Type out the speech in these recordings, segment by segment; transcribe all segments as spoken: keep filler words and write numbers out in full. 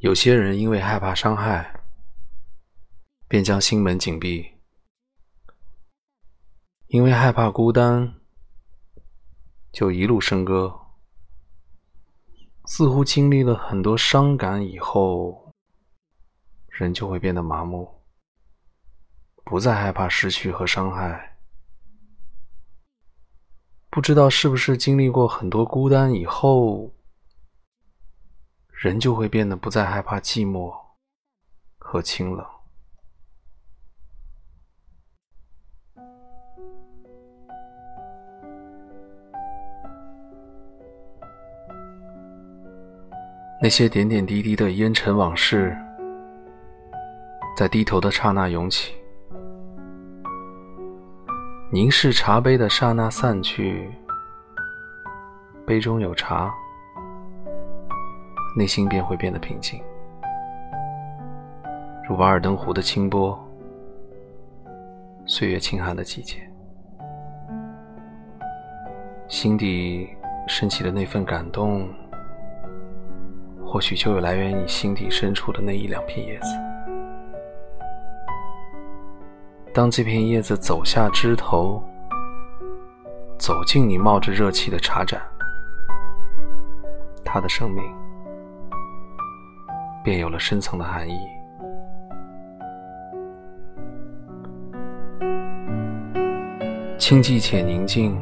有些人因为害怕伤害，便将心门紧闭；因为害怕孤单，就一路笙歌。似乎经历了很多伤感以后，人就会变得麻木，不再害怕失去和伤害。不知道是不是经历过很多孤单以后，人就会变得不再害怕寂寞和清冷。那些点点滴滴的烟尘往事，在低头的刹那涌起，凝视茶杯的刹那散去，杯中有茶，内心便会变得平静，如瓦尔登湖的清波，岁月清寒的季节，心底升起的那份感动，或许就有来源于心底深处的那一两片叶子。当这片叶子走下枝头，走进你冒着热气的茶盏，它的生命便有了深层的含义。清寂且宁静，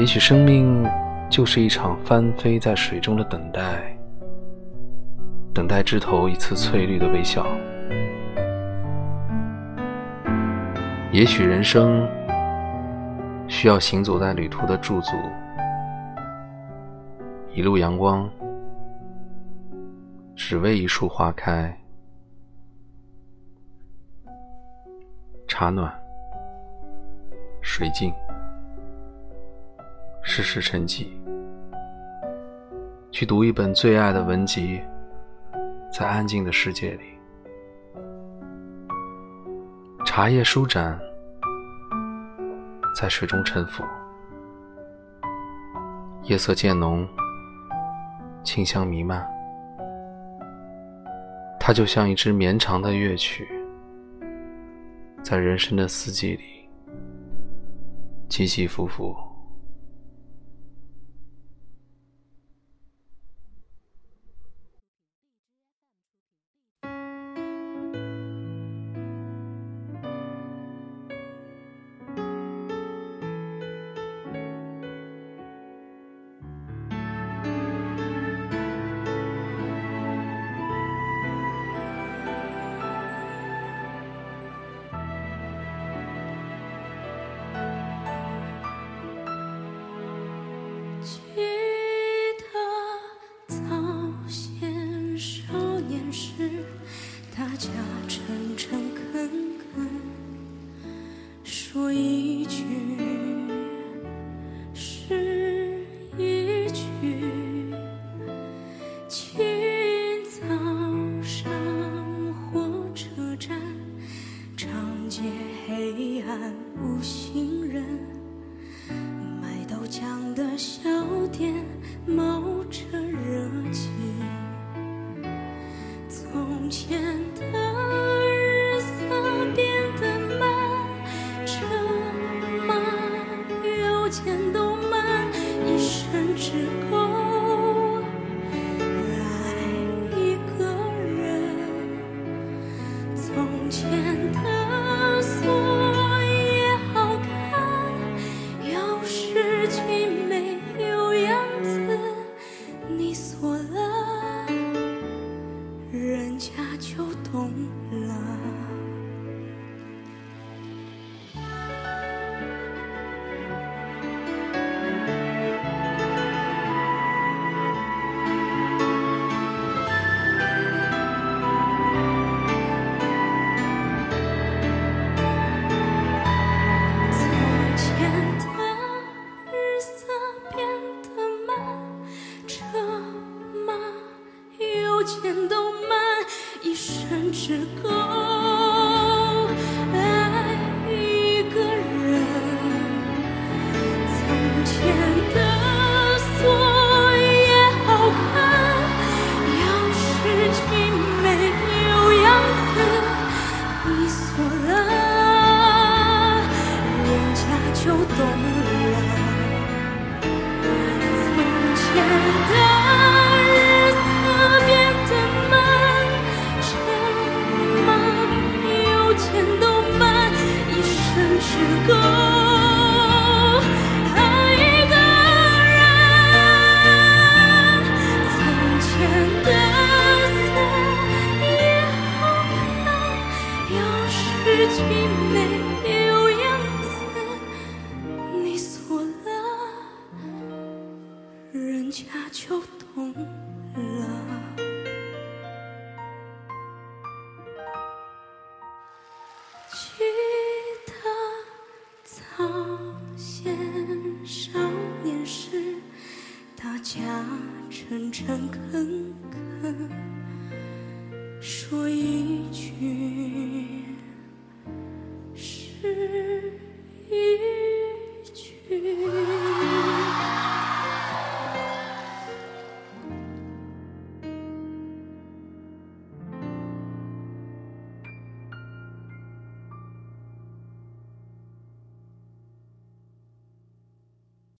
也许生命就是一场翻飞在水中的等待，等待枝头一次翠绿的微笑。也许人生需要行走在旅途的驻足，一路阳光只为一束花开。茶暖水静，世事沉寂，去读一本最爱的文集，在安静的世界里，茶叶舒展，在水中沉浮，夜色渐浓，清香弥漫，它就像一支绵长的乐曲，在人生的四季里起起伏伏。说一句是一句，今早上火车站，长街黑暗无行人，卖豆浆的小店冒着热气，从前的天的锁也好看，说一句